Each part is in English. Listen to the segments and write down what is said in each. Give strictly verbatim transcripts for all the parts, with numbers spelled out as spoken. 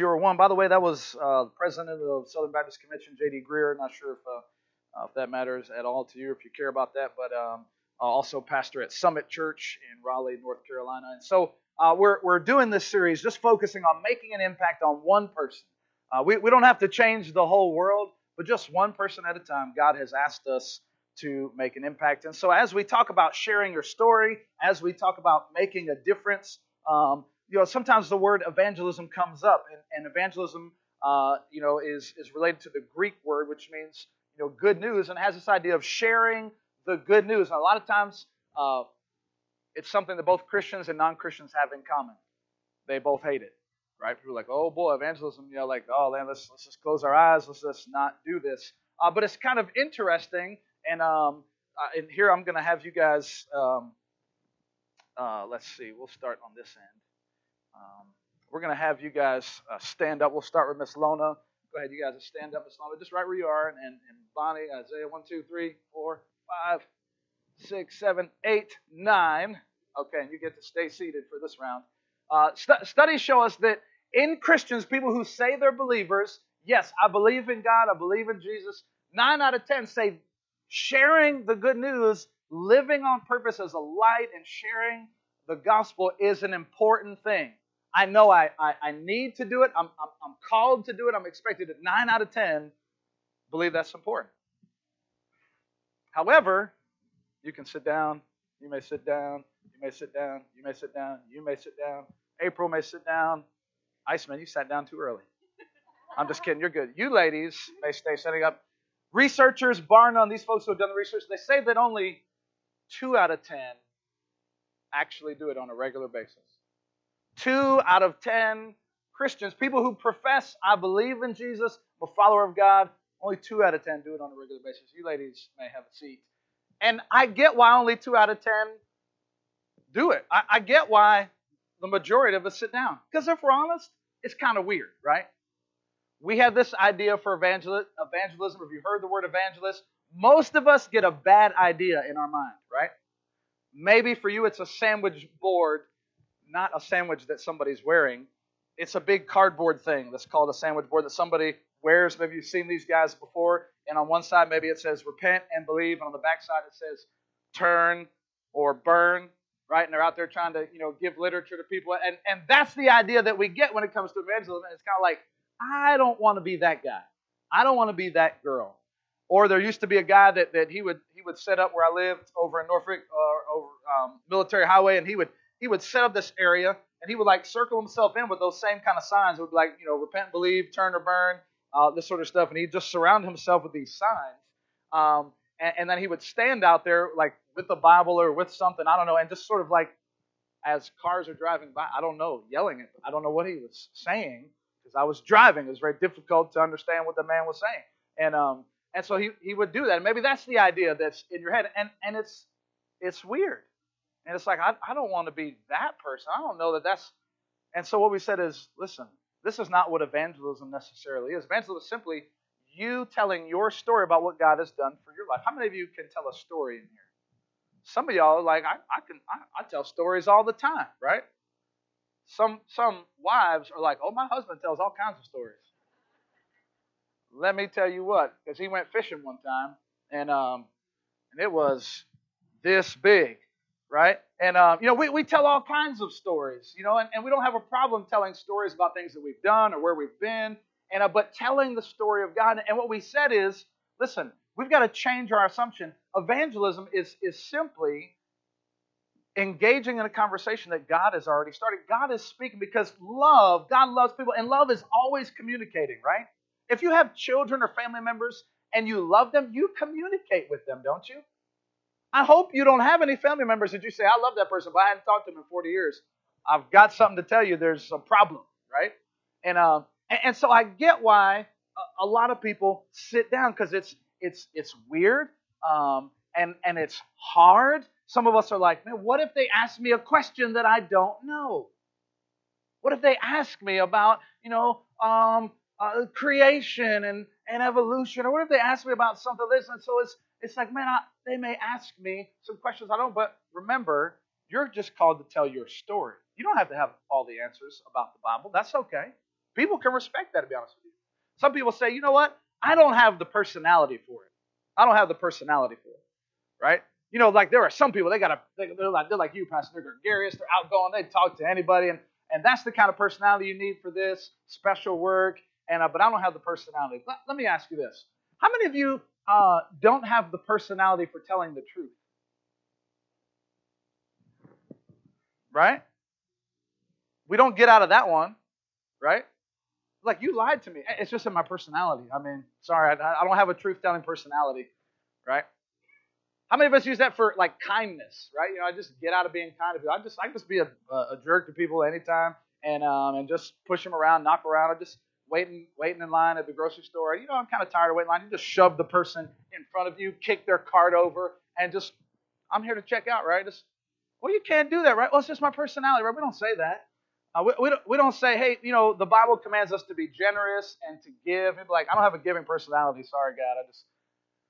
oh one. By the way, that was uh, the president of Southern Baptist Convention, J D Greer. Not sure if, uh, uh, if that matters at all to you, if you care about that, but um, uh, also pastor at Summit Church in Raleigh, North Carolina. And so uh, we're we're doing this series just focusing on making an impact on one person. Uh, we we don't have to change the whole world, but just one person at a time. God has asked us to make an impact. And so as we talk about sharing your story, as we talk about making a difference, um, you know, sometimes the word evangelism comes up, and, and evangelism, uh, you know, is, is related to the Greek word, which means, you know, good news, and has this idea of sharing the good news. And a lot of times uh, it's something that both Christians and non-Christians have in common. They both hate it, right? People are like, oh boy, evangelism, you know, like, oh man, let's, let's just close our eyes. Let's just not do this. Uh, but it's kind of interesting. And um, uh, and here I'm going to have you guys, um, uh, let's see, we'll start on this end. Um, we're going to have you guys uh, stand up. We'll start with Miss Lona. Go ahead, you guys, stand up, Miss Lona, just right where you are. And, and, and Bonnie, Isaiah, one, two, three, four, five, six, seven, eight, nine. Okay, and you get to stay seated for this round. Uh, st- studies show us that in Christians, people who say they're believers, yes, I believe in God, I believe in Jesus, nine out of ten say sharing the good news, living on purpose as a light, and sharing the gospel is an important thing. I know I I, I need to do it. I'm, I'm I'm called to do it. I'm expected to. Nine out of ten believe that's important. However, you can sit down. You may sit down. You may sit down. You may sit down. You may sit down. April may sit down. Iceman, you sat down too early. I'm just kidding. You're good. You ladies may stay sitting up. Researchers, bar none, these folks who have done the research, they say that only two out of ten actually do it on a regular basis. Two out of ten Christians, people who profess, I believe in Jesus, I'm a follower of God, only two out of ten do it on a regular basis. You ladies may have a seat. And I get why only two out of ten do it. I, I get why the majority of us sit down. Because if we're honest, it's kind of weird, right? We have this idea for evangel- evangelism. Have you heard the word evangelist? Most of us get a bad idea in our mind, right? Maybe for you it's a sandwich board, not a sandwich that somebody's wearing. It's a big cardboard thing that's called a sandwich board that somebody wears. Maybe you've seen these guys before. And on one side, maybe it says repent and believe. And on the back side, it says turn or burn, right? And they're out there trying to, you know, give literature to people. And, and that's the idea that we get when it comes to evangelism. And it's kind of like, I don't want to be that guy. I don't want to be that girl. Or there used to be a guy that, that he would he would set up where I lived over in Norfolk or over um, Military Highway, and he would he would set up this area, and he would like circle himself in with those same kind of signs. It would be like, you know, repent, believe, turn or burn, uh, this sort of stuff. And he'd just surround himself with these signs, um, and, and then he would stand out there like with the Bible or with something, I don't know, and just sort of like as cars are driving by, I don't know, yelling at them. I don't know what he was saying. Because I was driving, it was very difficult to understand what the man was saying, and um, and so he, he would do that. And maybe that's the idea that's in your head, and and it's it's weird, and it's like I I don't want to be that person. I don't know that that's. And so what we said is, listen, this is not what evangelism necessarily is. Evangelism is simply you telling your story about what God has done for your life. How many of you can tell a story in here? Some of y'all are like I I can I, I tell stories all the time, right? Some some wives are like, oh, my husband tells all kinds of stories. Let me tell you what, because he went fishing one time, and um, and it was this big, right? And, um, you know, we, we tell all kinds of stories, you know, and, and we don't have a problem telling stories about things that we've done or where we've been, and uh, but telling the story of God. And what we said is, listen, we've got to change our assumption. Evangelism is is simply engaging in a conversation that God has already started. God is speaking because love, God loves people, and love is always communicating, right? If you have children or family members and you love them, you communicate with them, don't you? I hope you don't have any family members that you say, I love that person, but I haven't talked to them in forty years. I've got something to tell you. There's a problem, right? And um, and, and so I get why a, a lot of people sit down because it's it's it's weird um, and and it's hard. Some of us are like, man, what if they ask me a question that I don't know? What if they ask me about, you know, um, uh, creation and, and evolution? Or what if they ask me about something like this? And so it's it's like, man, I, they may ask me some questions I don't. But remember, you're just called to tell your story. You don't have to have all the answers about the Bible. That's okay. People can respect that, to be honest with you. Some people say, you know what? I don't have the personality for it. I don't have the personality for it, right? You know, like there are some people, they got a, they, they're like, they're like you, Pastor. They're gregarious. They're outgoing. They talk to anybody, and and that's the kind of personality you need for this special work. And uh, but I don't have the personality. Let, let me ask you this: how many of you uh, don't have the personality for telling the truth? Right? We don't get out of that one, right? Like, you lied to me. It's just in my personality. I mean, sorry, I, I don't have a truth-telling personality, right? How many of us use that for, like, kindness, right? You know, I just get out of being kind to people. I just, I can just be a, a jerk to people anytime and um and just push them around, knock around. I'm just waiting waiting in line at the grocery store. You know, I'm kind of tired of waiting in line. You just shove the person in front of you, kick their cart over, and just, I'm here to check out, right? Just, well, you can't do that, right? Well, it's just my personality, right? We don't say that. Uh, we, we, don't, we don't say, hey, you know, the Bible commands us to be generous and to give. People are like, I don't have a giving personality. Sorry, God. I just,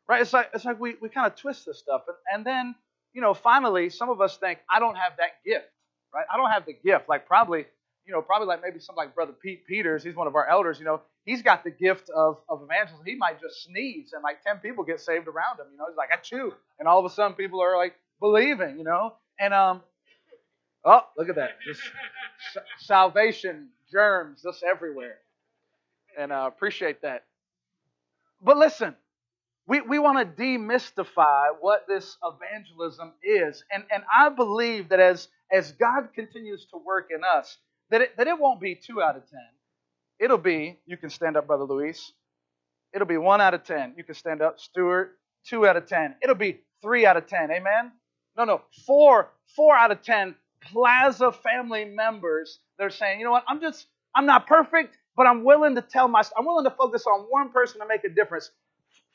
right? It's like it's like we, we kind of twist this stuff. And, and then, you know, finally, some of us think, I don't have that gift, right? I don't have the gift. Like probably, you know, probably like maybe something like Brother Pete Peters. He's one of our elders. You know, he's got the gift of, of evangelism. He might just sneeze and like ten people get saved around him. You know, he's like, achoo. And all of a sudden people are like believing, you know, and um. Oh, look at that. Just salvation germs just everywhere. And I uh, appreciate that. But listen, we, we want to demystify what this evangelism is. And and I believe that as, as God continues to work in us, that it, that it won't be two out of ten. It'll be, you can stand up, Brother Luis. It'll be one out of ten. You can stand up, Stuart. Two out of ten. It'll be three out of ten. Amen? No, no, four, four out of ten. Plaza family members, they're saying, you know what, I'm just, I'm not perfect, but I'm willing to tell my, I'm willing to focus on one person to make a difference.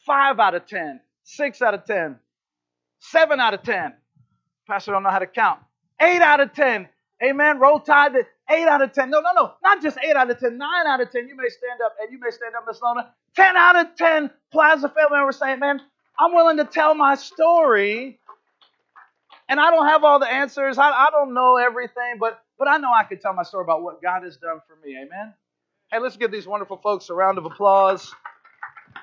Five out of ten, six out of ten, seven out of ten. Pastor don't know how to count. Eight out of ten. Amen. Roll Tide. Eight out of ten. No, no, no. Not just eight out of ten. Nine out of ten. You may stand up, and you may stand up, Miss Lona. Ten out of ten. Plaza family members saying, man, I'm willing to tell my story. And I don't have all the answers. I, I don't know everything, but but I know I could tell my story about what God has done for me. Amen. Hey, let's give these wonderful folks a round of applause.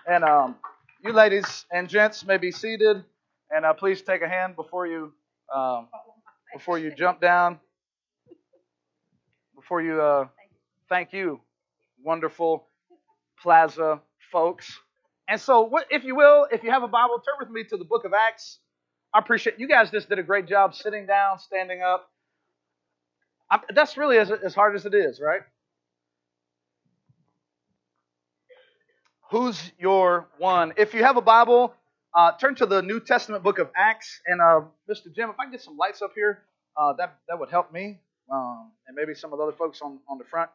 And um, you ladies and gents may be seated. And uh, please take a hand before you um, before you jump down. Before you uh, thank you, wonderful Plaza folks. And so, what, if you will, if you have a Bible, turn with me to the Book of Acts. I appreciate you guys just did a great job sitting down, standing up. I, that's really as, as hard as it is, right? Who's your one? If you have a Bible, uh, turn to the New Testament book of Acts. And uh, Mister Jim, if I can get some lights up here, uh, that, that would help me. Um, and maybe some of the other folks on, on the front,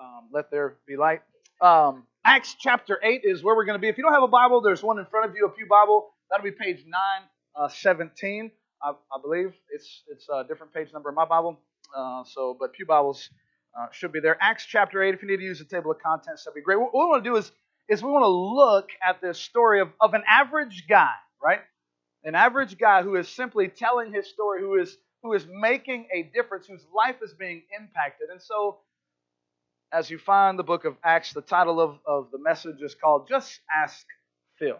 um, let there be light. Um, Acts chapter eight is where we're going to be. If you don't have a Bible, there's one in front of you, a pew Bible. That'll be page nine. Uh, seventeen, I, I believe. It's it's a different page number in my Bible. Uh, so, but pew Bibles uh, should be there. Acts chapter eight, if you need to use the table of contents, that'd be great. What we want to do is, is we want to look at this story of, of an average guy, right? An average guy who is simply telling his story, who is who is making a difference, whose life is being impacted. And so, as you find the book of Acts, the title of, of the message is called Just Ask Phil.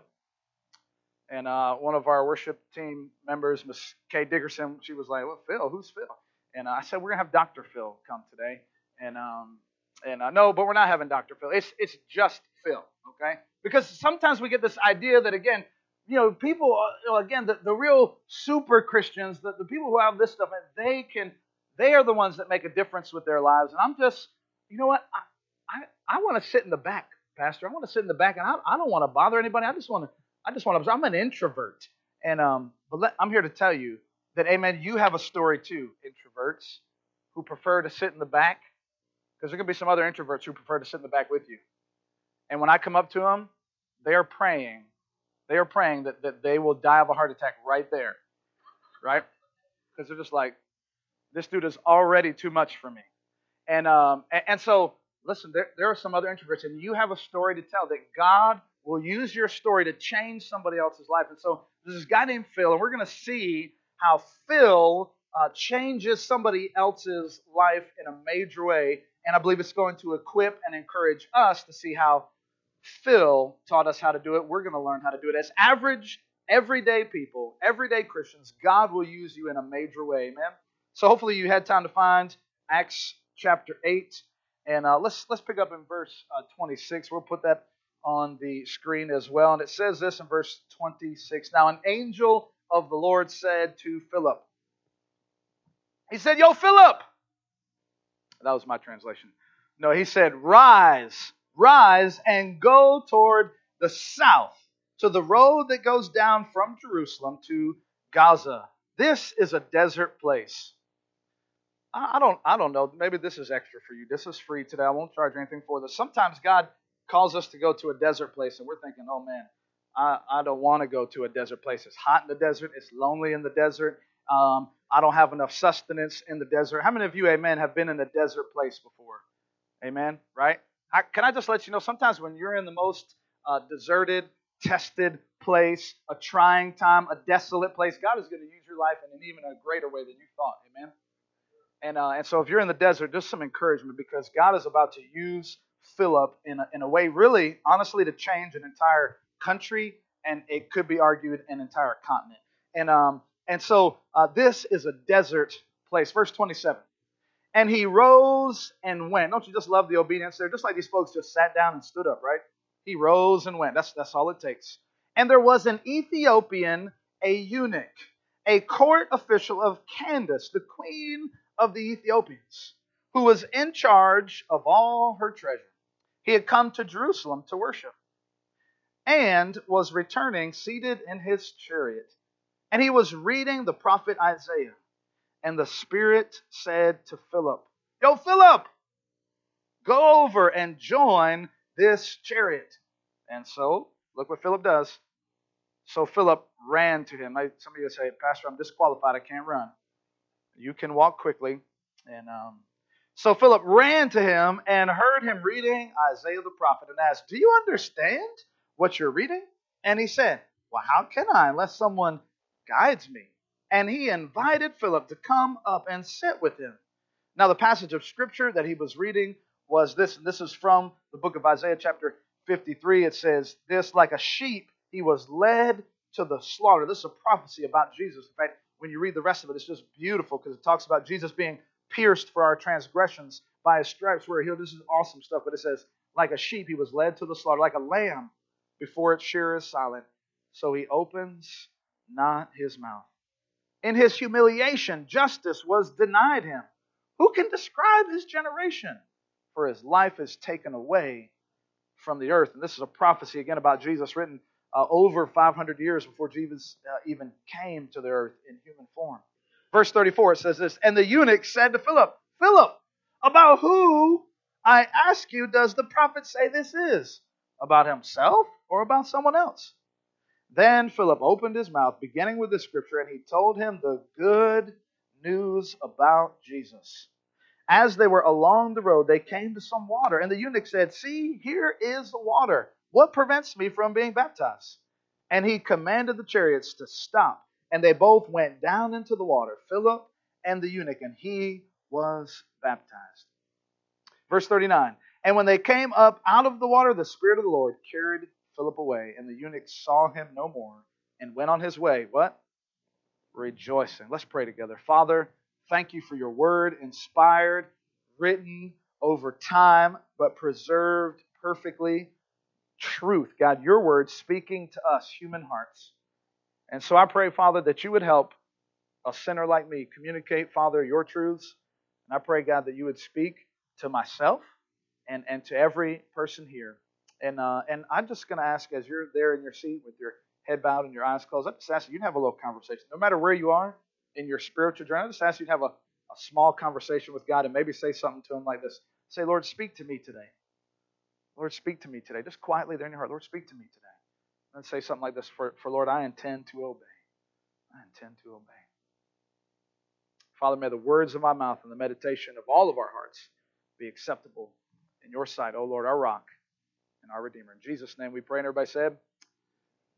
And uh, one of our worship team members, Miss Kay Dickerson, she was like, well, Phil, who's Phil? And uh, I said, we're going to have Doctor Phil come today. And um, and uh, no, but we're not having Doctor Phil. It's it's just Phil, okay? Because sometimes we get this idea that, again, you know, people, uh, again, the, the real super Christians, the, the people who have this stuff, and they can, they are the ones that make a difference with their lives. And I'm just, you know what? I I, I want to sit in the back, Pastor. I want to sit in the back, and I, I don't want to bother anybody. I just want to. I just want to observe. I'm an introvert, and um, but let, I'm here to tell you that, amen, you have a story too, introverts, who prefer to sit in the back, because there could be some other introverts who prefer to sit in the back with you. And when I come up to them, they are praying. They are praying that, that they will die of a heart attack right there, right? Because they're just like, this dude is already too much for me. And, um, and, and so, listen, there, there are some other introverts, and you have a story to tell that God will use your story to change somebody else's life. And so there's this guy named Phil, and we're going to see how Phil uh, changes somebody else's life in a major way. And I believe it's going to equip and encourage us to see how Phil taught us how to do it. We're going to learn how to do it. As average, everyday people, everyday Christians, God will use you in a major way. Amen. So hopefully you had time to find Acts chapter eight. And uh, let's let's pick up in verse uh, twenty-six. We'll put that on the screen as well. And it says this in verse twenty-six. Now an angel of the Lord said to Philip. He said, yo, Philip. That was my translation. No, he said, rise, rise and go toward the south to the road that goes down from Jerusalem to Gaza. This is a desert place. I don't, I don't know. Maybe this is extra for you. This is free today. I won't charge anything for this. Sometimes God calls us to go to a desert place, and we're thinking, oh, man, I, I don't want to go to a desert place. It's hot in the desert. It's lonely in the desert. Um, I don't have enough sustenance in the desert. How many of you, amen, have been in a desert place before? Amen, right? I, can I just let you know, sometimes when you're in the most uh, deserted, tested place, a trying time, a desolate place, God is going to use your life in an even a greater way than you thought, amen? And uh, and so if you're in the desert, just some encouragement, because God is about to use Philip in a, in a way, really, honestly, to change an entire country, and it could be argued an entire continent. And um and so uh, this is a desert place. Verse twenty-seven, and he rose and went. Don't you just love the obedience there? Just like these folks just sat down and stood up, right? He rose and went. That's that's all it takes. And there was an Ethiopian, a eunuch, a court official of Candace, the queen of the Ethiopians, who was in charge of all her treasure. He had come to Jerusalem to worship and was returning seated in his chariot. And he was reading the prophet Isaiah. And the Spirit said to Philip, yo, Philip, go over and join this chariot. And so, look what Philip does. So Philip ran to him. Some of you say, Pastor, I'm disqualified. I can't run. You can walk quickly. And um, so Philip ran to him and heard him reading Isaiah the prophet and asked, do you understand what you're reading? And he said, well, how can I unless someone guides me? And he invited Philip to come up and sit with him. Now, the passage of scripture that he was reading was this, and this is from the book of Isaiah chapter fifty-three. It says this, like a sheep, he was led to the slaughter. This is a prophecy about Jesus. In fact, when you read the rest of it, it's just beautiful because it talks about Jesus being pierced for our transgressions, by his stripes were healed. This is awesome stuff, but it says, like a sheep, he was led to the slaughter, like a lamb before its shearer is silent. So he opens not his mouth. In his humiliation, justice was denied him. Who can describe his generation? For his life is taken away from the earth. And this is a prophecy, again, about Jesus written uh, over five hundred years before Jesus uh, even came to the earth in human form. Verse thirty-four, it says this, and the eunuch said to Philip, Philip, about who, I ask you, does the prophet say this is? About himself or about someone else? Then Philip opened his mouth, beginning with the scripture, and he told him the good news about Jesus. As they were along the road, they came to some water, and the eunuch said, see, here is the water. What prevents me from being baptized? And he commanded the chariots to stop, and they both went down into the water, Philip and the eunuch, and he was baptized. Verse thirty-nine, and when they came up out of the water, the Spirit of the Lord carried Philip away, and the eunuch saw him no more and went on his way. What? Rejoicing. Let's pray together. Father, thank you for your word, inspired, written over time, but preserved perfectly. Truth, God, your word speaking to us, human hearts. And so I pray, Father, that you would help a sinner like me communicate, Father, your truths. And I pray, God, that you would speak to myself and, and to every person here. And uh, and I'm just going to ask, as you're there in your seat with your head bowed and your eyes closed, I just ask you to have a little conversation. No matter where you are in your spiritual journey, I just ask you to have a, a small conversation with God and maybe say something to him like this. Say, Lord, speak to me today. Lord, speak to me today. Just quietly there in your heart. Lord, speak to me today. And say something like this, for, for Lord, I intend to obey. I intend to obey. Father, may the words of my mouth and the meditation of all of our hearts be acceptable in your sight, O Lord, our rock and our Redeemer. In Jesus' name we pray, and everybody said,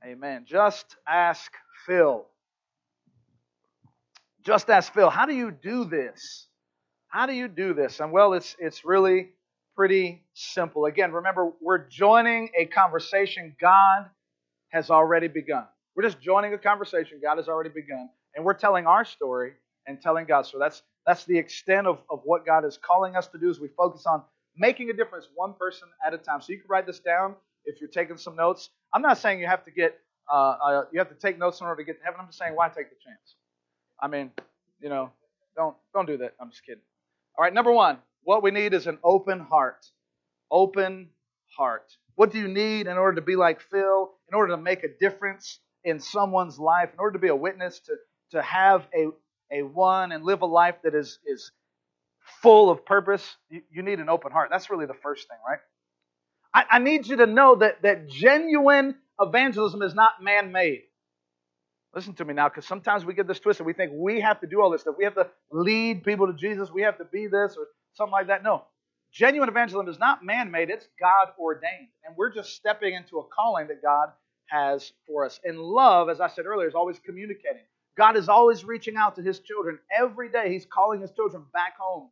amen. Just ask Phil. Just ask Phil, how do you do this? How do you do this? And well, it's it's really pretty simple. Again, remember, we're joining a conversation God has already begun. We're just joining a conversation God has already begun, and we're telling our story and telling God. So that's that's the extent of, of what God is calling us to do as we focus on making a difference one person at a time. So you can write this down if you're taking some notes. I'm not saying you have to get uh, uh, you have to take notes in order to get to heaven. I'm just saying, why take the chance? I mean, you know, don't don't do that. I'm just kidding. All right, number one, what we need is an open heart. Open heart. What do you need in order to be like Phil, in order to make a difference in someone's life, in order to be a witness, to, to have a, a one and live a life that is, is full of purpose? You, you need an open heart. That's really the first thing, right? I, I need you to know that, that genuine evangelism is not man-made. Listen to me now, because sometimes we get this twisted. We think we have to do all this stuff. We have to lead people to Jesus. We have to be this or something like that. No, genuine evangelism is not man-made. It's God-ordained. And we're just stepping into a calling that God has for us. And love, as I said earlier, is always communicating. God is always reaching out to his children. Every day he's calling his children back home,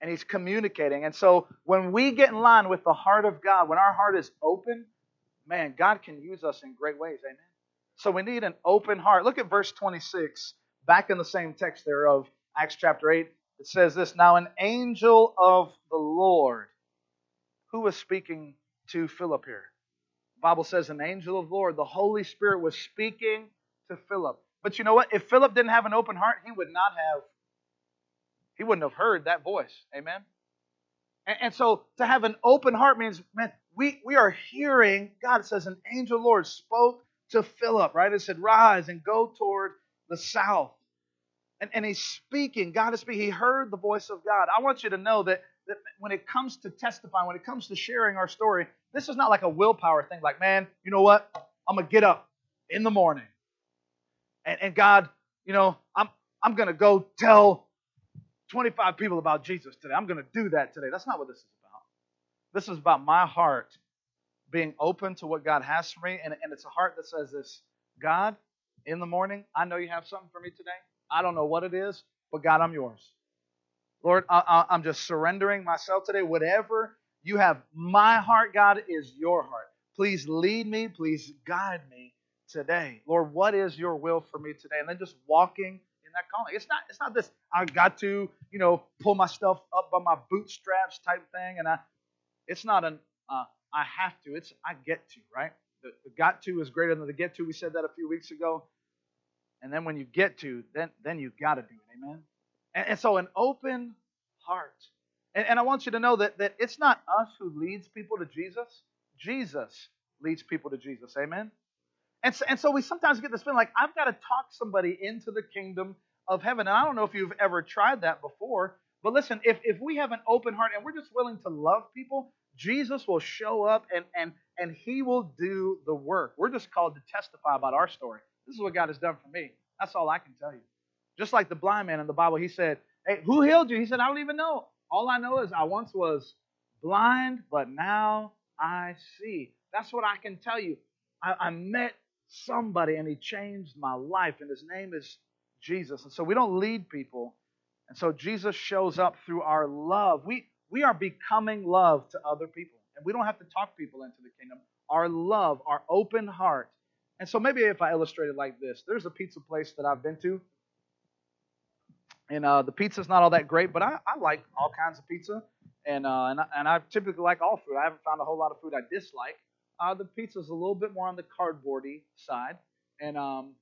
and he's communicating. And so when we get in line with the heart of God, when our heart is open, man, God can use us in great ways. Amen. So we need an open heart. Look at verse twenty-six, back in the same text there of Acts chapter eight. It says this, now an angel of the Lord. Who was speaking to Philip here? The Bible says an angel of the Lord. The Holy Spirit was speaking to Philip. But you know what? If Philip didn't have an open heart, he would not have, he wouldn't have heard that voice. Amen? And, and so to have an open heart means, man, we, we are hearing God. It says an angel of the Lord spoke to Philip, right? It said, rise and go toward the south. And, and he's speaking. God is speaking. He heard the voice of God. I want you to know that, that when it comes to testifying, when it comes to sharing our story, this is not like a willpower thing. Like, man, you know what? I'm going to get up in the morning. And, and God, you know, I'm, I'm going to go tell twenty-five people about Jesus today. I'm going to do that today. That's not what this is about. This is about my heart being open to what God has for me. And, and it's a heart that says this, God, in the morning, I know you have something for me today. I don't know what it is, but God, I'm yours. Lord, I, I, I'm just surrendering myself today. Whatever you have, my heart, God, is your heart. Please lead me. Please guide me today. Lord, what is your will for me today? And then just walking in that calling. It's not, it's not this, I got to, you know, pull my stuff up by my bootstraps type thing. And I, it's not an, uh, I have to. It's I get to, right? The, the got to is greater than the get to. We said that a few weeks ago. And then when you get to, then then you've got to do it. Amen? And, and so an open heart. And, and I want you to know that, that it's not us who leads people to Jesus. Jesus leads people to Jesus. Amen? And so, and so we sometimes get this feeling like, I've got to talk somebody into the kingdom of heaven. And I don't know if you've ever tried that before. But listen, if, if we have an open heart and we're just willing to love people, Jesus will show up and, and, and he will do the work. We're just called to testify about our story. This is what God has done for me. That's all I can tell you. Just like the blind man in the Bible, he said, hey, who healed you? He said, I don't even know. All I know is I once was blind, but now I see. That's what I can tell you. I, I met somebody and he changed my life, and his name is Jesus. And so we don't lead people. And so Jesus shows up through our love. We We are becoming love to other people. And we don't have to talk people into the kingdom. Our love, our open heart. And so maybe if I illustrate it like this. There's a pizza place that I've been to. And uh, the pizza's not all that great, but I, I like all kinds of pizza. And uh, and, I, and I typically like all food. I haven't found a whole lot of food I dislike. Uh, the pizza's a little bit more on the cardboardy side. and um,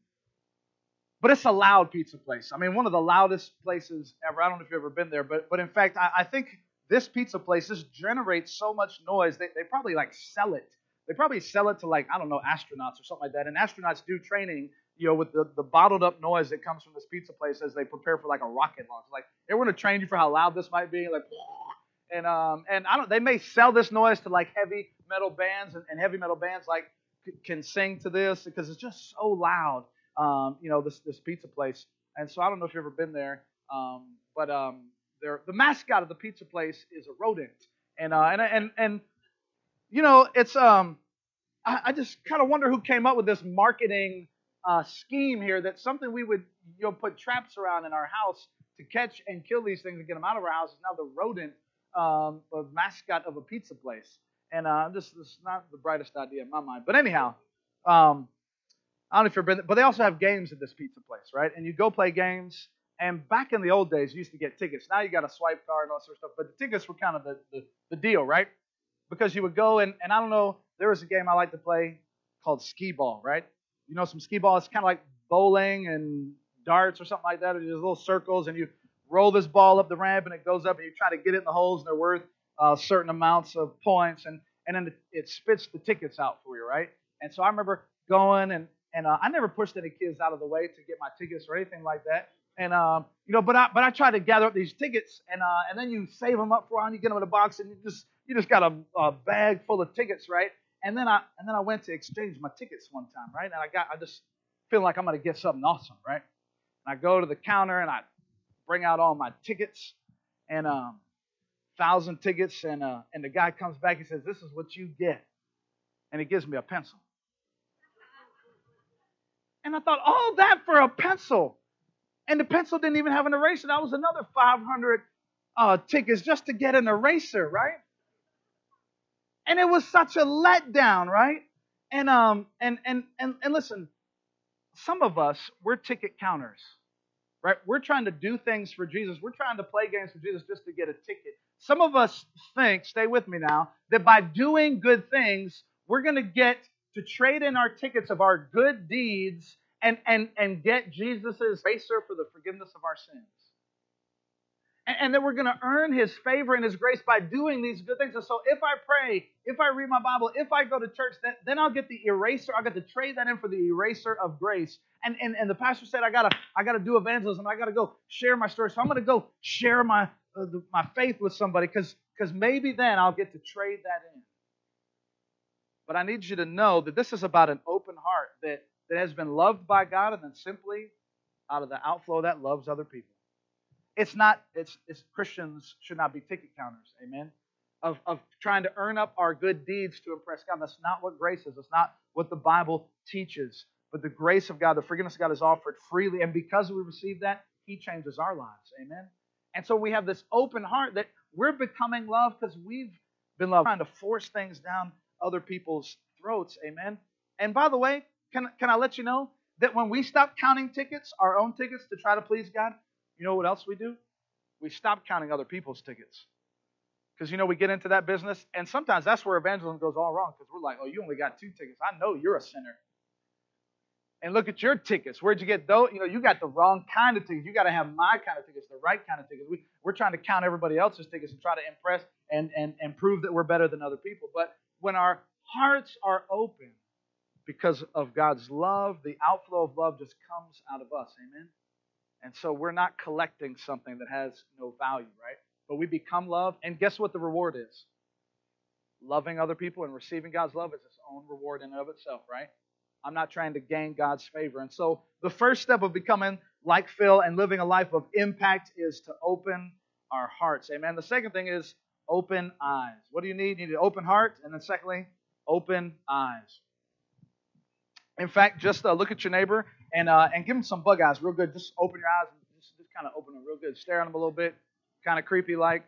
But it's a loud pizza place. I mean, one of the loudest places ever. I don't know if you've ever been there. But, but in fact, I, I think... This pizza place just generates so much noise. They, they probably like sell it. They probably sell it to like, I don't know, astronauts or something like that. And astronauts do training, you know, with the, the bottled up noise that comes from this pizza place as they prepare for like a rocket launch. Like, they want to train you for how loud this might be. Like, and um, and I don't. They may sell this noise to like heavy metal bands, and, and heavy metal bands like c- can sing to this because it's just so loud. Um, you know, this this pizza place. And so I don't know if you've ever been there, um, but um. Their, the mascot of the pizza place is a rodent, and uh, and and and you know it's um I, I just kind of wonder who came up with this marketing uh, scheme here, that something we would you know put traps around in our house to catch and kill these things and get them out of our house. Is now the rodent, um, the mascot of a pizza place. And uh, this, this is not the brightest idea in my mind. But anyhow, um, I don't know if you're been there, but they also have games at this pizza place, right? And you go play games. And back in the old days, you used to get tickets. Now you got a swipe card and all that sort of stuff. But the tickets were kind of the, the, the deal, right? Because you would go, and, and I don't know, there was a game I like to play called skee ball, right? You know some skee ball? It's kind of like bowling and darts or something like that. There's little circles, and you roll this ball up the ramp, and it goes up, and you try to get it in the holes, and they're worth uh, certain amounts of points. And, and then it spits the tickets out for you, right? And so I remember going, and, and uh, I never pushed any kids out of the way to get my tickets or anything like that. And, um, you know, but I but I try to gather up these tickets, and uh, and then you save them up for a while, and you get them in a box, and you just you just got a, a bag full of tickets, right? And then I and then I went to exchange my tickets one time, right? And I got I just feel like I'm gonna get something awesome, right? And I go to the counter and I bring out all my tickets, and um, thousand tickets, and uh, and the guy comes back, he says, "This is what you get," and he gives me a pencil. And I thought, all that for a pencil? And the pencil didn't even have an eraser. That was another five hundred uh, tickets just to get an eraser, right? And it was such a letdown, right? And um and and and and listen, some of us, we're ticket counters, right? We're trying to do things for Jesus. We're trying to play games for Jesus just to get a ticket. Some of us think, stay with me now, that by doing good things, we're going to get to trade in our tickets of our good deeds And and and get Jesus' eraser for the forgiveness of our sins. And, and that we're going to earn his favor and his grace by doing these good things. And so if I pray, if I read my Bible, if I go to church, then, then I'll get the eraser. I'll get to trade that in for the eraser of grace. And and, and the pastor said, I gotta I gotta do evangelism. I gotta go share my story. So I'm gonna go share my uh, the, my faith with somebody, because because maybe then I'll get to trade that in. But I need you to know that this is about an open heart that. that has been loved by God, and then simply out of the outflow that loves other people. It's not, it's, it's Christians should not be ticket counters, amen, of, of trying to earn up our good deeds to impress God. That's not what grace is. That's not what the Bible teaches. But the grace of God, the forgiveness of God is offered freely, and because we receive that, he changes our lives, amen. And so we have this open heart that we're becoming loved because we've been loved. We're trying to force things down other people's throats, amen. And by the way, Can, can I let you know that when we stop counting tickets, our own tickets, to try to please God, you know what else we do? We stop counting other people's tickets. Because, you know, we get into that business, and sometimes that's where evangelism goes all wrong, because we're like, oh, you only got two tickets. I know you're a sinner. And look at your tickets. Where'd you get those? You know, you got the wrong kind of tickets. You got to have my kind of tickets, the right kind of tickets. We, we're trying to count everybody else's tickets and try to impress and, and, and prove that we're better than other people. But when our hearts are open, because of God's love, the outflow of love just comes out of us, amen? And so we're not collecting something that has no value, right? But we become loved, and guess what the reward is? Loving other people and receiving God's love is its own reward in and of itself, right? I'm not trying to gain God's favor. And so the first step of becoming like Phil and living a life of impact is to open our hearts, amen? The second thing is open eyes. What do you need? You need an open heart, and then secondly, open eyes. In fact, just uh, look at your neighbor and uh, and give him some bug eyes real good. Just open your eyes and just, just kind of open them real good. Stare at them a little bit, kind of creepy-like.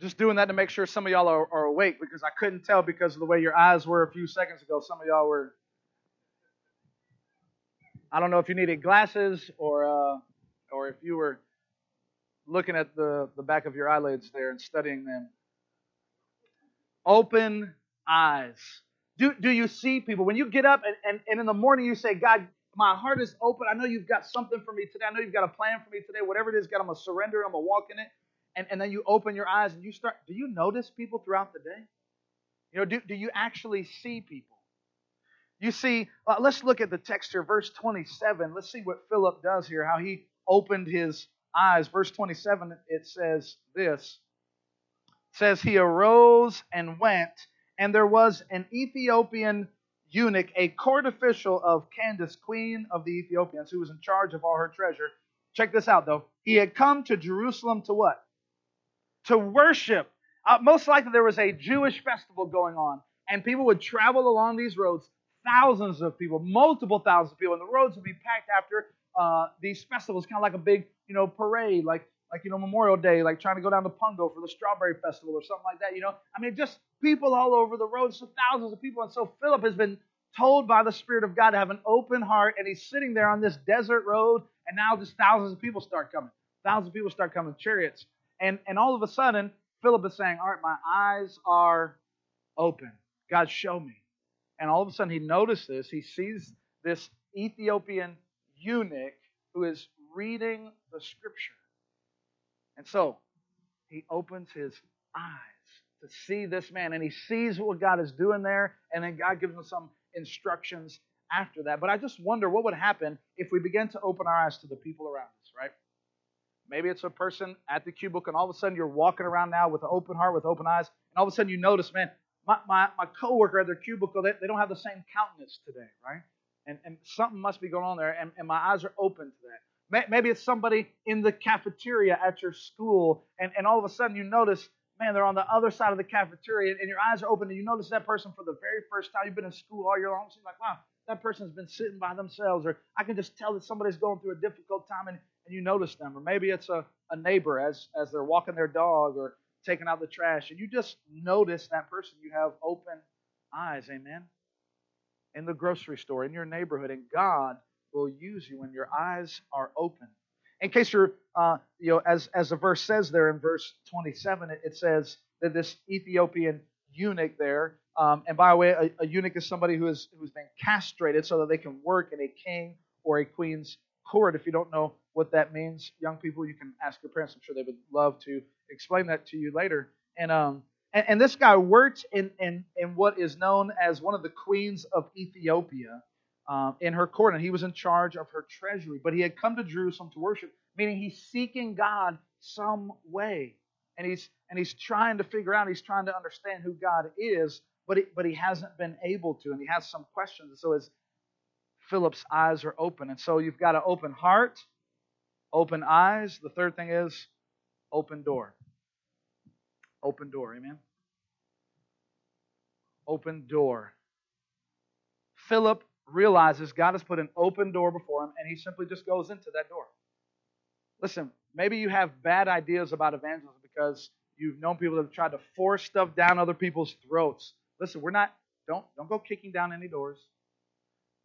Just doing that to make sure some of y'all are, are awake, because I couldn't tell because of the way your eyes were a few seconds ago. Some of y'all were, I don't know if you needed glasses or uh, or if you were looking at the, the back of your eyelids there and studying them. Open eyes. Do, do you see people? When you get up and, and, and in the morning you say, God, my heart is open. I know you've got something for me today. I know you've got a plan for me today. Whatever it is, God, I'm going to surrender. I'm going to walk in it. And, and then you open your eyes and you start. Do you notice people throughout the day? You know, do, do you actually see people? You see, uh, let's look at the text here, verse twenty-seven. Let's see what Philip does here, how he opened his eyes. Verse twenty-seven, it says this. It says, he arose and went. And there was an Ethiopian eunuch, a court official of Candace, queen of the Ethiopians, who was in charge of all her treasure. Check this out, though. He had come to Jerusalem to what? To worship. Uh, most likely there was a Jewish festival going on, and people would travel along these roads, thousands of people, multiple thousands of people, and the roads would be packed after uh, these festivals, kind of like a big, you know, parade, like like you know Memorial Day, like trying to go down to Pungo for the Strawberry Festival or something like that. You know, I mean, just people all over the road, so thousands of people. And so Philip has been told by the Spirit of God to have an open heart, and he's sitting there on this desert road, and now just thousands of people start coming. Thousands of people start coming, chariots, and and all of a sudden Philip is saying, "All right, my eyes are open. God, show me." And all of a sudden he noticed this. He sees this Ethiopian eunuch who is reading the scripture. And so he opens his eyes to see this man, and he sees what God is doing there, and then God gives him some instructions after that. But I just wonder what would happen if we began to open our eyes to the people around us, right? Maybe it's a person at the cubicle, and all of a sudden you're walking around now with an open heart, with open eyes, and all of a sudden you notice, man, my, my, my coworker at their cubicle, they, they don't have the same countenance today, right? And, and something must be going on there, and, and my eyes are open to that. Maybe it's somebody in the cafeteria at your school, and, and all of a sudden you notice, man, they're on the other side of the cafeteria, and your eyes are open, and you notice that person for the very first time. You've been in school all year long, so you're like, wow, that person's been sitting by themselves, or I can just tell that somebody's going through a difficult time, and, and you notice them. Or maybe it's a, a neighbor as, as they're walking their dog or taking out the trash, and you just notice that person. You have open eyes, amen? In the grocery store, in your neighborhood, and God will use you when your eyes are open. In case you're, uh, you know, as, as the verse says there in verse twenty-seven, it, it says that this Ethiopian eunuch there, um, and by the way, a, a eunuch is somebody who is, who's been castrated so that they can work in a king or a queen's court. If you don't know what that means, young people, you can ask your parents. I'm sure they would love to explain that to you later. And um, and, and this guy worked in, in, in what is known as one of the queens of Ethiopia. Um, in her court, and he was in charge of her treasury. But he had come to Jerusalem to worship, meaning he's seeking God some way, and he's and he's trying to figure out, he's trying to understand who God is, but he, but he hasn't been able to, and he has some questions. And so his Philip's eyes are open, and so you've got an open heart, open eyes. The third thing is open door. Open door, amen. Open door. Philip realizes God has put an open door before him, and he simply just goes into that door. Listen, maybe you have bad ideas about evangelism because you've known people that have tried to force stuff down other people's throats. Listen, we're not, don't don't go kicking down any doors.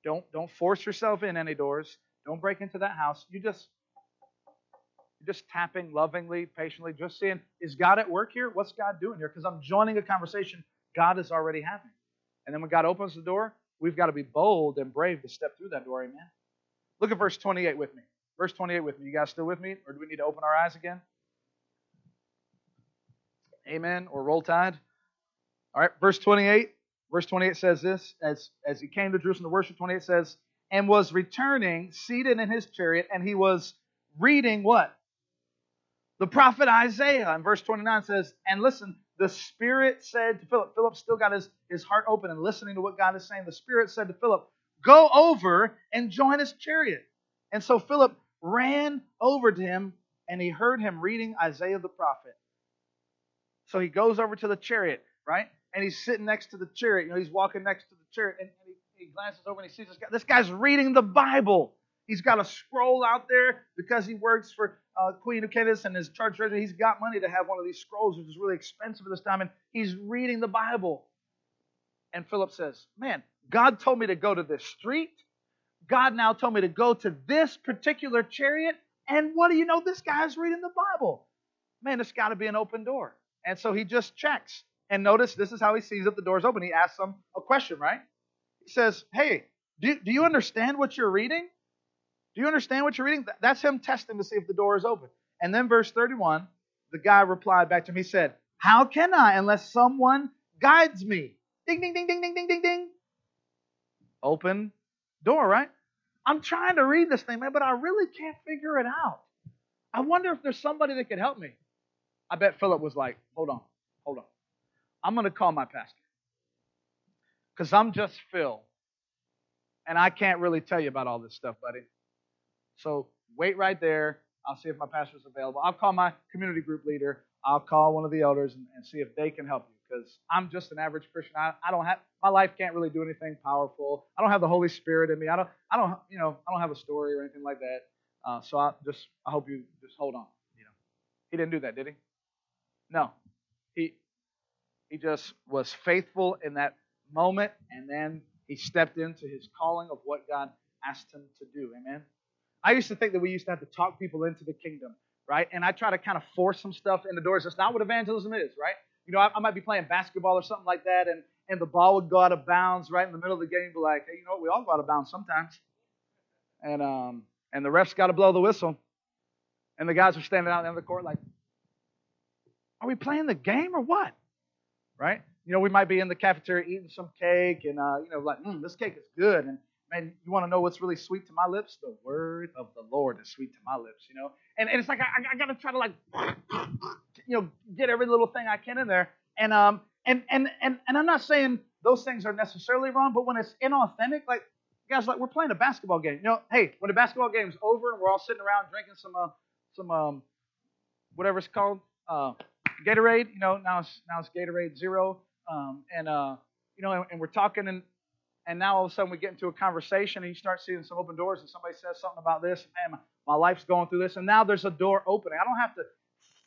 Don't don't force yourself in any doors. Don't break into that house. You just you're just tapping lovingly, patiently, just saying, is God at work here? What's God doing here? Because I'm joining a conversation God is already having. And then when God opens the door, we've got to be bold and brave to step through that door, amen? Look at verse twenty-eight with me. Verse twenty-eight with me. You guys still with me? Or do we need to open our eyes again? Amen? Or roll tide? All right, verse twenty-eight. Verse twenty-eight says this, as, as he came to Jerusalem to worship, twenty-eight says, and was returning, seated in his chariot, and he was reading what? The prophet Isaiah. And verse twenty-nine says, and listen, the Spirit said to Philip, Philip still got his, his heart open and listening to what God is saying. The Spirit said to Philip, go over and join his chariot. And so Philip ran over to him, and he heard him reading Isaiah the prophet. So he goes over to the chariot, right? And he's sitting next to the chariot. You know, he's walking next to the chariot, and, and he, he glances over and he sees this guy. This guy's reading the Bible. He's got a scroll out there because he works for uh, Queen Candace and his church treasurer. He's got money to have one of these scrolls, which is really expensive at this time, and he's reading the Bible. And Philip says, man, God told me to go to this street. God now told me to go to this particular chariot. And what do you know? This guy's reading the Bible. Man, it's got to be an open door. And so he just checks. And notice this is how he sees that the door's open. He asks them a question, right? He says, hey, do, do you understand what you're reading? Do you understand what you're reading? That's him testing to see if the door is open. And then verse thirty-one, the guy replied back to him. He said, how can I unless someone guides me? Ding, ding, ding, ding, ding, ding, ding, ding. Open door, right? I'm trying to read this thing, man, but I really can't figure it out. I wonder if there's somebody that could help me. I bet Philip was like, hold on, hold on. I'm going to call my pastor because I'm just Phil, and I can't really tell you about all this stuff, buddy. So wait right there. I'll see if my pastor's available. I'll call my community group leader. I'll call one of the elders and, and see if they can help you, because I'm just an average Christian. I, I don't have, my life can't really do anything powerful. I don't have the Holy Spirit in me. I don't, I don't, you know, I don't have a story or anything like that. Uh, so I just, I hope you just hold on. You know, he didn't do that, did he? No, he, he just was faithful in that moment, and then he stepped into his calling of what God asked him to do. Amen. I used to think that we used to have to talk people into the kingdom, right? And I try to kind of force some stuff in the doors. That's not what evangelism is, right? You know, I, I might be playing basketball or something like that, and, and the ball would go out of bounds right in the middle of the game. Be like, hey, you know what? We all go out of bounds sometimes. And um, and the ref's got to blow the whistle. And the guys are standing out in the end of the court like, are we playing the game or what? Right? You know, we might be in the cafeteria eating some cake, and, uh, you know, like, mm, this cake is good. And, man, you want to know what's really sweet to my lips? The word of the Lord is sweet to my lips, you know. And, and it's like I, I got to try to, like, you know, get every little thing I can in there. And um and, and and and I'm not saying those things are necessarily wrong, but when it's inauthentic, like, guys, like, we're playing a basketball game. You know, hey, when the basketball game's over and we're all sitting around drinking some, uh, some um whatever it's called, uh, Gatorade, you know, now it's, now it's Gatorade Zero. Um, and, uh, you know, and, and we're talking, and, and now all of a sudden we get into a conversation, and you start seeing some open doors, and somebody says something about this, and man, my, my life's going through this, and now there's a door opening. I don't have to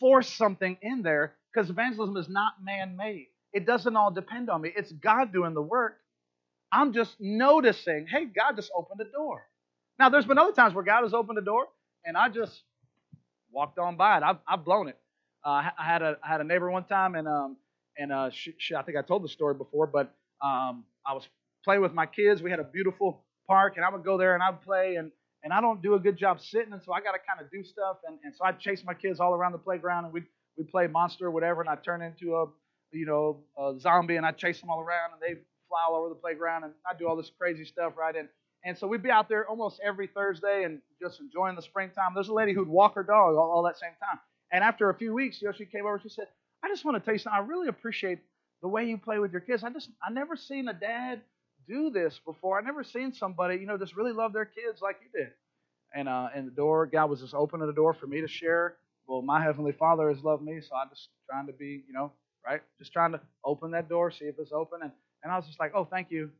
force something in there, because evangelism is not man-made. It doesn't all depend on me. It's God doing the work. I'm just noticing, hey, God just opened a door. Now, there's been other times where God has opened a door, and I just walked on by it. I've, I've blown it. Uh, I had a I had a neighbor one time, and um and uh she, she I think I told the story before, but um I was playing with my kids. We had a beautiful park, and I would go there and I'd play, and and I don't do a good job sitting, and so I got to kind of do stuff, and, and so I'd chase my kids all around the playground, and we we play monster or whatever, and I turn into a you know a zombie, and I chase them all around, and they fly all over the playground, and I do all this crazy stuff, right? And and so we'd be out there almost every Thursday and just enjoying the springtime. There's a lady who'd walk her dog all, all that same time. And after a few weeks, you know, she came over and she said, I just want to tell you something. I really appreciate the way you play with your kids. I just, I never seen a dad do this before. I never seen somebody, you know, just really love their kids like you did. And uh, and the door, God was just opening the door for me to share. Well, my Heavenly Father has loved me, so I'm just trying to be, you know, right? Just trying to open that door, see if it's open. And, and I was just like, oh, thank you.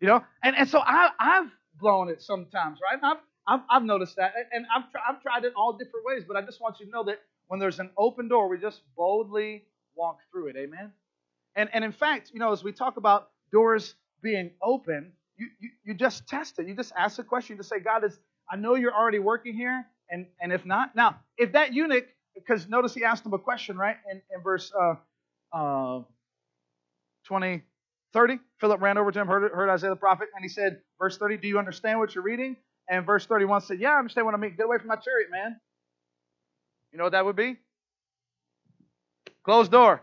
You know, and, and so I, I've blown it sometimes, right? I've I've, I've noticed that, and I've, tr- I've tried it all different ways, but I just want you to know that when there's an open door, we just boldly walk through it, amen? And and in fact, you know, as we talk about doors being open, you you, you just test it. You just ask the question. You just say, God, is, I know you're already working here, and, and if not, now, if that eunuch, because notice he asked him a question, right, in, in verse uh, uh, twenty, thirty, Philip ran over to him, heard, heard Isaiah the prophet, and he said, verse thirty, do you understand what you're reading? And verse thirty-one said, yeah, I understand what I mean. Get away from my chariot, man. You know what that would be? Closed door.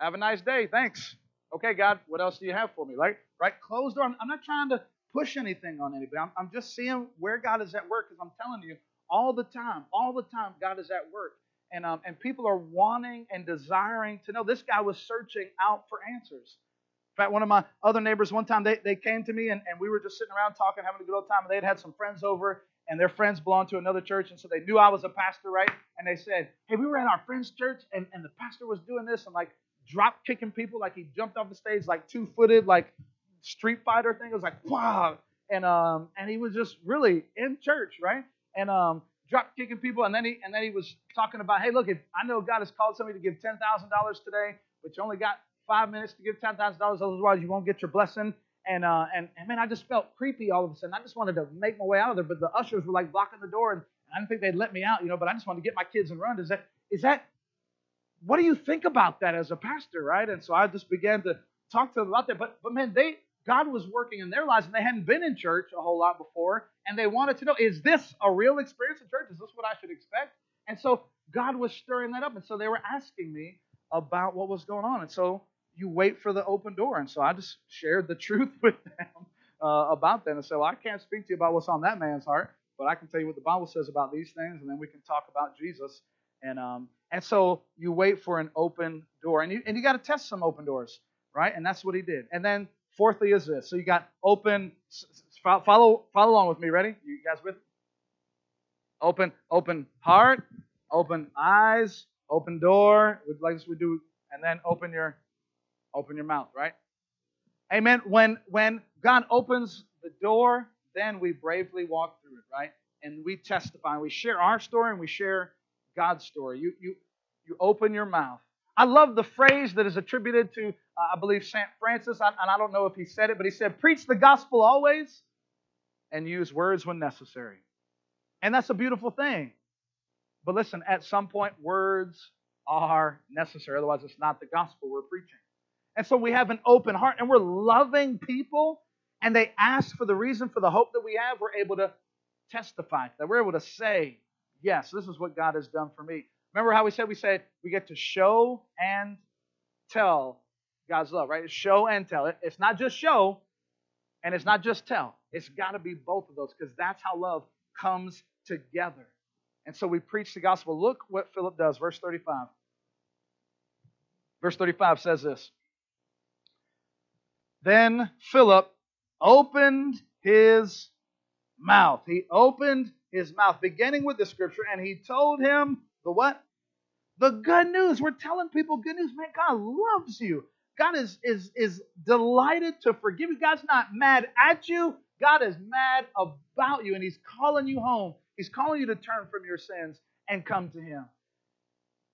Have a nice day. Thanks. Okay, God, what else do you have for me? Right? Right? Closed door. I'm, I'm not trying to push anything on anybody. I'm, I'm just seeing where God is at work, because I'm telling you, all the time, all the time, God is at work. And, um, and people are wanting and desiring to know. This guy was searching out for answers. In fact, one of my other neighbors, one time, they, they came to me, and, and we were just sitting around talking, having a good old time, and they'd had some friends over, and their friends belonged to another church, and so they knew I was a pastor, right? And they said, hey, we were at our friend's church, and, and the pastor was doing this, and like drop-kicking people, like he jumped off the stage, like two-footed, like Street Fighter thing. It was like, wow, and um, and he was just really in church, right? And um, drop-kicking people, and then he and then he was talking about, hey, look, if I know God has called somebody to give ten thousand dollars today, but you only got five minutes to give ten thousand dollars, otherwise you won't get your blessing. And, uh, and and man, I just felt creepy all of a sudden. I just wanted to make my way out of there, but the ushers were like blocking the door, and I didn't think they'd let me out, you know, but I just wanted to get my kids and run. Is that, is that, what do you think about that as a pastor, right? And so I just began to talk to them about that. But, but man, they, God was working in their lives, and they hadn't been in church a whole lot before, and they wanted to know, is this a real experience in church? Is this what I should expect? And so God was stirring that up, and so they were asking me about what was going on. And so you wait for the open door. And so I just shared the truth with them uh, about that. And so I can't speak to you about what's on that man's heart, but I can tell you what the Bible says about these things, and then we can talk about Jesus. And um, and so you wait for an open door. And you and you got to test some open doors, right? And that's what he did. And then fourthly is this. So you got open, follow follow along with me. Ready? You guys with me? Open, open heart, open eyes, open door, like this we do, and then open your, open your mouth, right? Amen. When when God opens the door, then we bravely walk through it, right? And we testify, we share our story, and we share God's story. You you you open your mouth. I love the phrase that is attributed to, uh, I believe, Saint Francis, and I don't know if he said it, but he said, "Preach the gospel always, and use words when necessary." And that's a beautiful thing. But listen, at some point, words are necessary. Otherwise, it's not the gospel we're preaching. And so we have an open heart, and we're loving people, and they ask for the reason for the hope that we have. We're able to testify, that we're able to say, yes, this is what God has done for me. Remember how we said we said we get to show and tell God's love, right? It's show and tell. It's not just show, and it's not just tell. It's got to be both of those, because that's how love comes together. And so we preach the gospel. Look what Philip does. Verse thirty-five. Verse thirty-five says this. Then Philip opened his mouth. He opened his mouth, beginning with the scripture, and he told him the what? The good news. We're telling people good news. Man, God loves you. God is, is, is delighted to forgive you. God's not mad at you. God is mad about you, and he's calling you home. He's calling you to turn from your sins and come to him.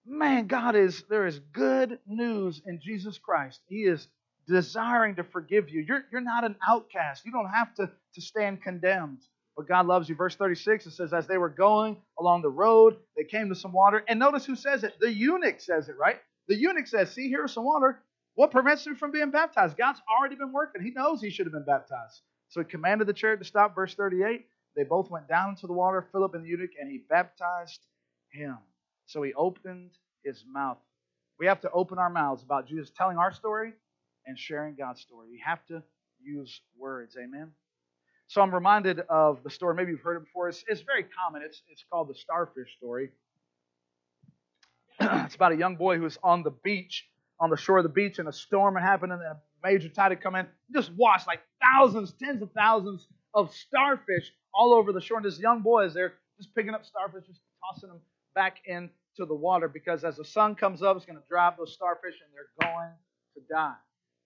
Man, God is, there is good news in Jesus Christ. He is desiring to forgive you. You're, you're not an outcast. You don't have to, to stand condemned. But God loves you. Verse thirty-six, it says, as they were going along the road, they came to some water. And notice who says it. The eunuch says it, right? The eunuch says, see, here's some water. What prevents me from being baptized? God's already been working. He knows he should have been baptized. So he commanded the chariot to stop. Verse thirty-eight, they both went down into the water, Philip and the eunuch, and he baptized him. So he opened his mouth. We have to open our mouths about Jesus telling our story and sharing God's story. We have to use words. Amen. So I'm reminded of the story. Maybe you've heard it before. It's, it's very common. It's, it's called the starfish story. It's about a young boy who was on the beach, on the shore of the beach, and a storm had happened, and a major tide had come in. You just watched like thousands, tens of thousands of starfish all over the shore. And this young boy is there just picking up starfish, just tossing them back into the water, because as the sun comes up, it's going to drive those starfish, and they're going to die.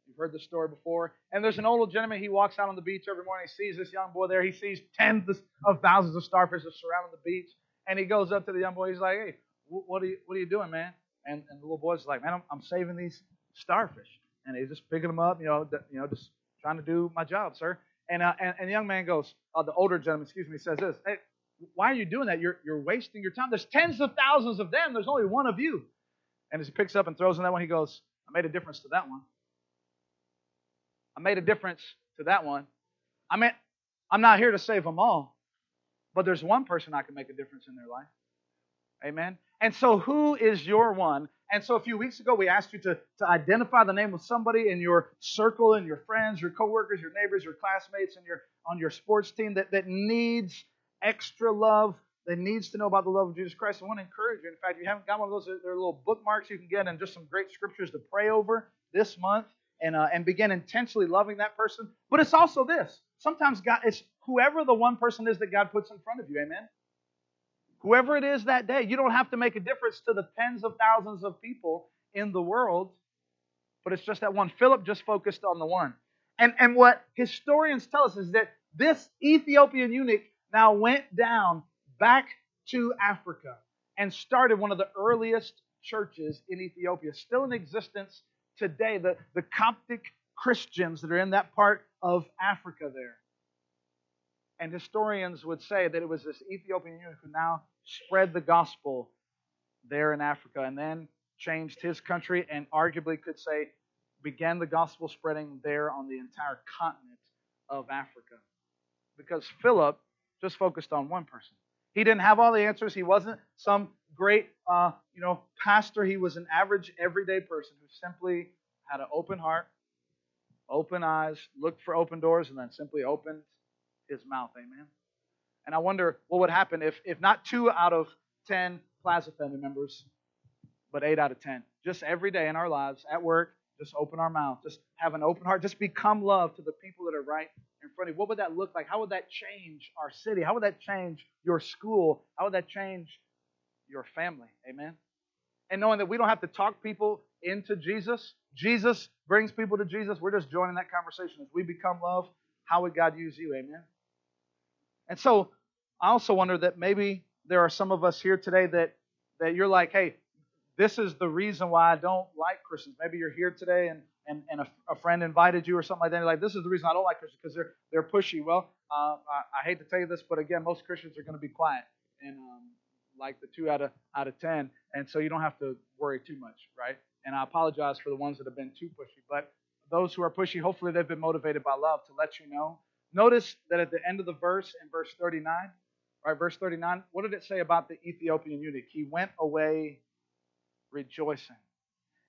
You've heard this story before. And there's an old gentleman. He walks out on the beach every morning. He sees this young boy there. He sees tens of thousands of starfish that surround the beach. And he goes up to the young boy. He's like, hey, what are you, what are you doing, man? And, and the little boy's like, man, I'm, I'm saving these starfish. And he's just picking them up, you know, you know, just trying to do my job, sir. And uh, and, and the young man goes, uh, the older gentleman, excuse me, says this. Hey, why are you doing that? You're you're wasting your time. There's tens of thousands of them. There's only one of you. And as he picks up and throws in that one, he goes, I made a difference to that one. I made a difference to that one. I mean, I'm not here to save them all, but there's one person I can make a difference in their life. Amen. And so who is your one? And so a few weeks ago, we asked you to, to identify the name of somebody in your circle, in your friends, your coworkers, your neighbors, your classmates, and your on your sports team that, that needs extra love, that needs to know about the love of Jesus Christ. I want to encourage you. In fact, if you haven't got one of those, there are little bookmarks you can get and just some great scriptures to pray over this month. And uh, and begin intentionally loving that person. But it's also this. Sometimes God, it's whoever the one person is that God puts in front of you. Amen? Whoever it is that day, you don't have to make a difference to the tens of thousands of people in the world. But it's just that one. Philip just focused on the one. And, and what historians tell us is that this Ethiopian eunuch now went down back to Africa and started one of the earliest churches in Ethiopia, still in existence today, the, the Coptic Christians that are in that part of Africa there. And historians would say that it was this Ethiopian eunuch who now spread the gospel there in Africa and then changed his country and arguably could say began the gospel spreading there on the entire continent of Africa. Because Philip just focused on one person. He didn't have all the answers. He wasn't some great, uh, you know, pastor. He was an average, everyday person who simply had an open heart, open eyes, looked for open doors, and then simply opened his mouth. Amen. And I wonder what would happen if, if not two out of ten Plaza family members, but eight out of ten. Just every day in our lives, at work, just open our mouth. Just have an open heart. Just become love to the people that are right in front of you? What would that look like? How would that change our city? How would that change your school? How would that change your family? Amen? And knowing that we don't have to talk people into Jesus. Jesus brings people to Jesus. We're just joining that conversation. As we become love, how would God use you? Amen? And so I also wonder that maybe there are some of us here today that, that you're like, hey, this is the reason why I don't like Christians. Maybe you're here today and and, and a, a friend invited you or something like that. You're like, this is the reason I don't like Christians, because they're they're pushy. Well, uh, I, I hate to tell you this, but again, most Christians are going to be quiet and um, like the two out of out of ten, and so you don't have to worry too much, right? And I apologize for the ones that have been too pushy, but those who are pushy, hopefully they've been motivated by love to let you know. Notice that at the end of the verse, in verse thirty-nine, right, verse thirty-nine, what did it say about the Ethiopian eunuch? He went away rejoicing.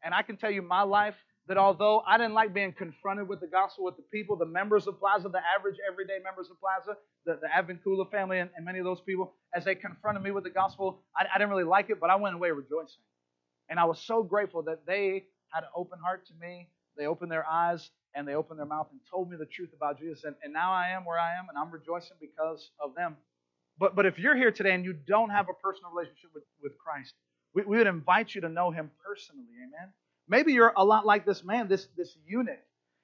And I can tell you my life that although I didn't like being confronted with the gospel with the people, the members of Plaza, the average everyday members of Plaza, the, the Avincula family and, and many of those people, as they confronted me with the gospel, I, I didn't really like it, but I went away rejoicing. And I was so grateful that they had an open heart to me. They opened their eyes and they opened their mouth and told me the truth about Jesus. And, and now I am where I am, and I'm rejoicing because of them. But but if you're here today and you don't have a personal relationship with, with Christ, we, we would invite you to know him personally. Amen. Maybe you're a lot like this man, this, this eunuch.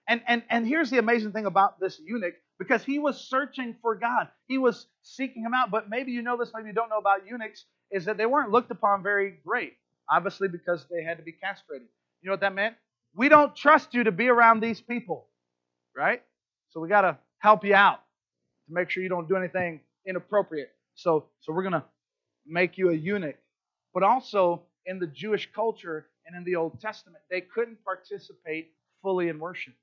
And, and, and here's the amazing thing about this eunuch, because he was searching for God. He was seeking him out. But maybe you know this, maybe you don't know about eunuchs, is that they weren't looked upon very great, obviously because they had to be castrated. You know what that meant? We don't trust you to be around these people, right? So we got to help you out to make sure you don't do anything inappropriate. So, so we're going to make you a eunuch. But also in the Jewish culture and in the Old Testament, they couldn't participate fully in worship.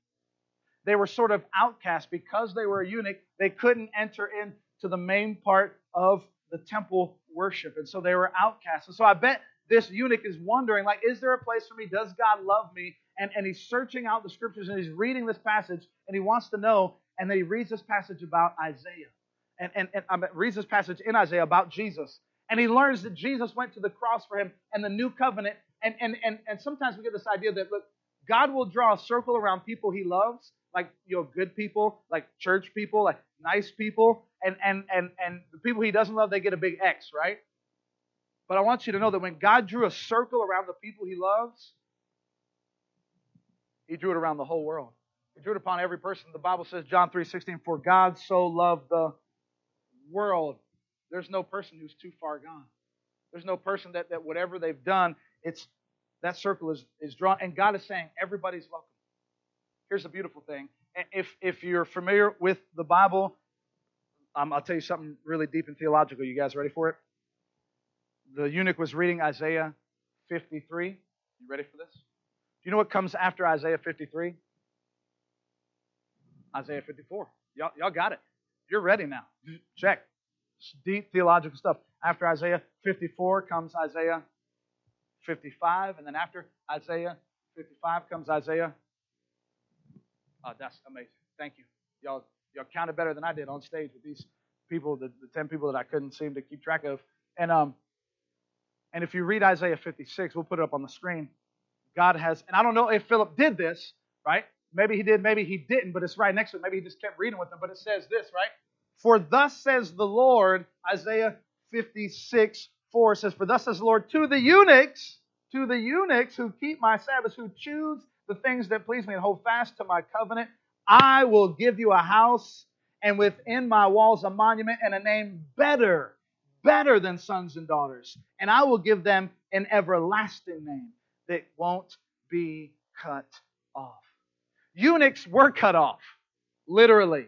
They were sort of outcast because they were a eunuch. They couldn't enter into the main part of the temple worship. And so they were outcast. And so I bet this eunuch is wondering, like, is there a place for me? Does God love me? And, and he's searching out the scriptures and he's reading this passage and he wants to know. And then he reads this passage about Isaiah. And, and, and um, reads this passage in Isaiah about Jesus. And he learns that Jesus went to the cross for him and the new covenant. And, and, and, and sometimes we get this idea that, look, God will draw a circle around people he loves, like, you know, good people, like church people, like nice people. And, and, and, and the people he doesn't love, they get a big X, right? But I want you to know that when God drew a circle around the people he loves, he drew it around the whole world. He drew it upon every person. The Bible says, John three sixteen, for God so loved the world. There's no person who's too far gone. There's no person that, that whatever they've done, it's that circle is, is drawn. And God is saying, everybody's welcome. Here's the beautiful thing. If, if you're familiar with the Bible, um, I'll tell you something really deep and theological. You guys ready for it? The eunuch was reading Isaiah fifty-three. You ready for this? Do you know what comes after Isaiah fifty-three? Isaiah fifty-four. Y'all, y'all got it. You're ready now. Check. It's deep theological stuff. After Isaiah fifty-four comes Isaiah fifty-five. And then after Isaiah fifty-five comes Isaiah. Oh, that's amazing. Thank you. Y'all, y'all counted better than I did on stage with these people, the, the ten people that I couldn't seem to keep track of. And um, and if you read Isaiah fifty-six, we'll put it up on the screen. God has, and I don't know if Philip did this, right? Maybe he did, maybe he didn't, but it's right next to it. Maybe he just kept reading with them, but it says this, right? For thus says the Lord, Isaiah fifty-six, four says, for thus says the Lord, to the eunuchs, to the eunuchs who keep my Sabbaths, who choose the things that please me and hold fast to my covenant, I will give you a house and within my walls a monument and a name better, better than sons and daughters. And I will give them an everlasting name that won't be cut off. Eunuchs were cut off, literally,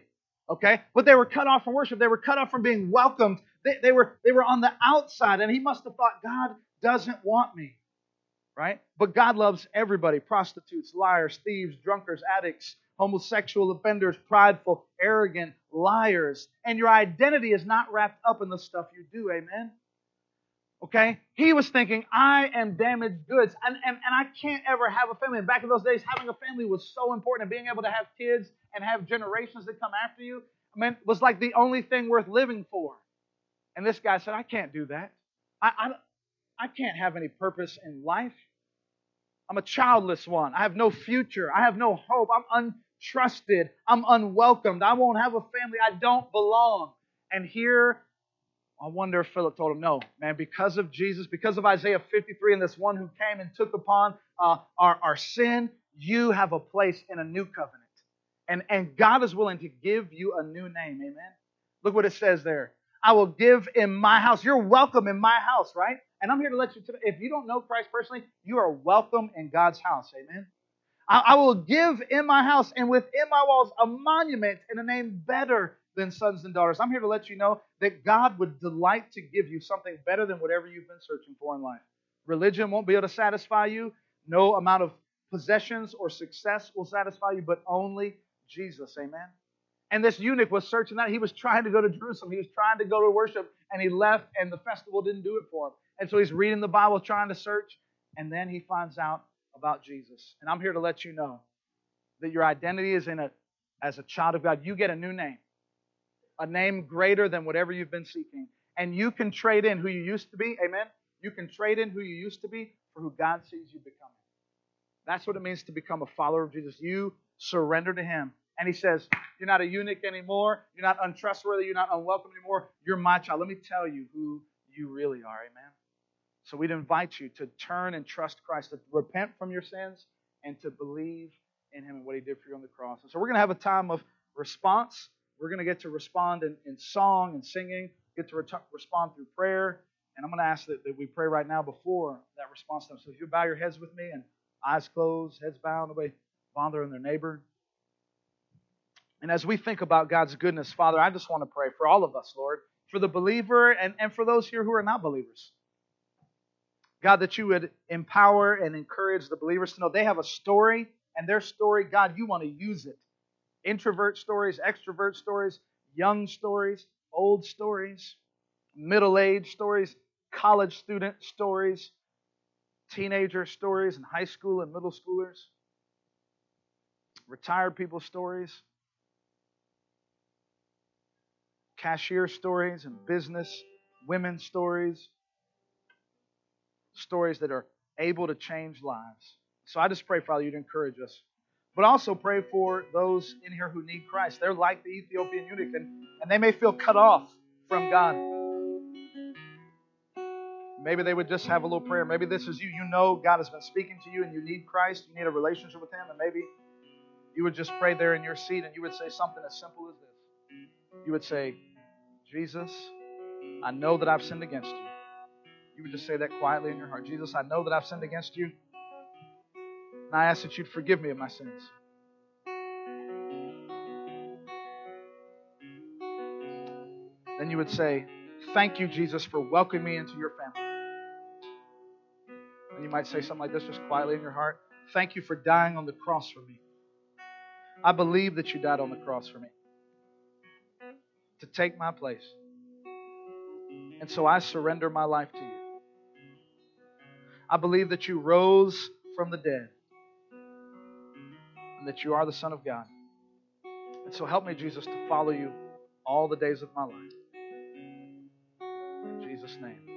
okay? But they were cut off from worship. They were cut off from being welcomed. They, they were, they were on the outside, and he must have thought, God doesn't want me, right? But God loves everybody, prostitutes, liars, thieves, drunkards, addicts, homosexual offenders, prideful, arrogant, liars. And your identity is not wrapped up in the stuff you do, amen? Okay, he was thinking, I am damaged goods, and, and, and I can't ever have a family. And back in those days, having a family was so important, and being able to have kids and have generations that come after you, I mean, was like the only thing worth living for. And this guy said, I can't do that. I, I, I can't have any purpose in life. I'm a childless one. I have no future. I have no hope. I'm trusted. I'm unwelcomed. I won't have a family. I don't belong. And here, I wonder if Philip told him, no, man, because of Jesus, because of Isaiah fifty-three and this one who came and took upon uh, our, our sin, you have a place in a new covenant. And, and God is willing to give you a new name. Amen. Look what it says there. I will give in my house. You're welcome in my house, right? And I'm here to let you, today, if you don't know Christ personally, you are welcome in God's house. Amen. I, I will give in my house and within my walls a monument and a name better than sons and daughters. I'm here to let you know that God would delight to give you something better than whatever you've been searching for in life. Religion won't be able to satisfy you. No amount of possessions or success will satisfy you, but only Jesus. Amen. And this eunuch was searching that. He was trying to go to Jerusalem. He was trying to go to worship, and he left, and the festival didn't do it for him. And so he's reading the Bible, trying to search, and then he finds out about Jesus. And I'm here to let you know that your identity is in a, as a child of God. You get a new name, a name greater than whatever you've been seeking. And you can trade in who you used to be. Amen. You can trade in who you used to be for who God sees you becoming. That's what it means to become a follower of Jesus. You surrender to him. And he says, you're not a eunuch anymore. You're not untrustworthy. You're not unwelcome anymore. You're my child. Let me tell you who you really are. Amen. So we'd invite you to turn and trust Christ, to repent from your sins, and to believe in him and what he did for you on the cross. And so we're going to have a time of response. We're going to get to respond in, in song and singing, get to re- respond through prayer. And I'm going to ask that, that we pray right now before that response time. So if you bow your heads with me and eyes closed, heads bowed, nobody bothering their neighbor. And as we think about God's goodness, Father, I just want to pray for all of us, Lord, for the believer and, and for those here who are not believers. God, that you would empower and encourage the believers to know they have a story, and their story, God, you want to use it. Introvert stories, extrovert stories, young stories, old stories, middle-aged stories, college student stories, teenager stories, and high school and middle schoolers, retired people stories, cashier stories and business, women's stories, stories that are able to change lives. So I just pray, Father, you'd encourage us. But also pray for those in here who need Christ. They're like the Ethiopian eunuch, and, and they may feel cut off from God. Maybe they would just have a little prayer. Maybe this is you. You know God has been speaking to you, and you need Christ. You need a relationship with him, and maybe you would just pray there in your seat, and you would say something as simple as this. You would say, Jesus, I know that I've sinned against you. You would just say that quietly in your heart. Jesus, I know that I've sinned against you. And I ask that you'd forgive me of my sins. Then you would say, thank you, Jesus, for welcoming me into your family. And you might say something like this just quietly in your heart. Thank you for dying on the cross for me. I believe that you died on the cross for me to take my place. And so I surrender my life to you. I believe that you rose from the dead, and that you are the Son of God. And so help me, Jesus, to follow you all the days of my life. In Jesus' name.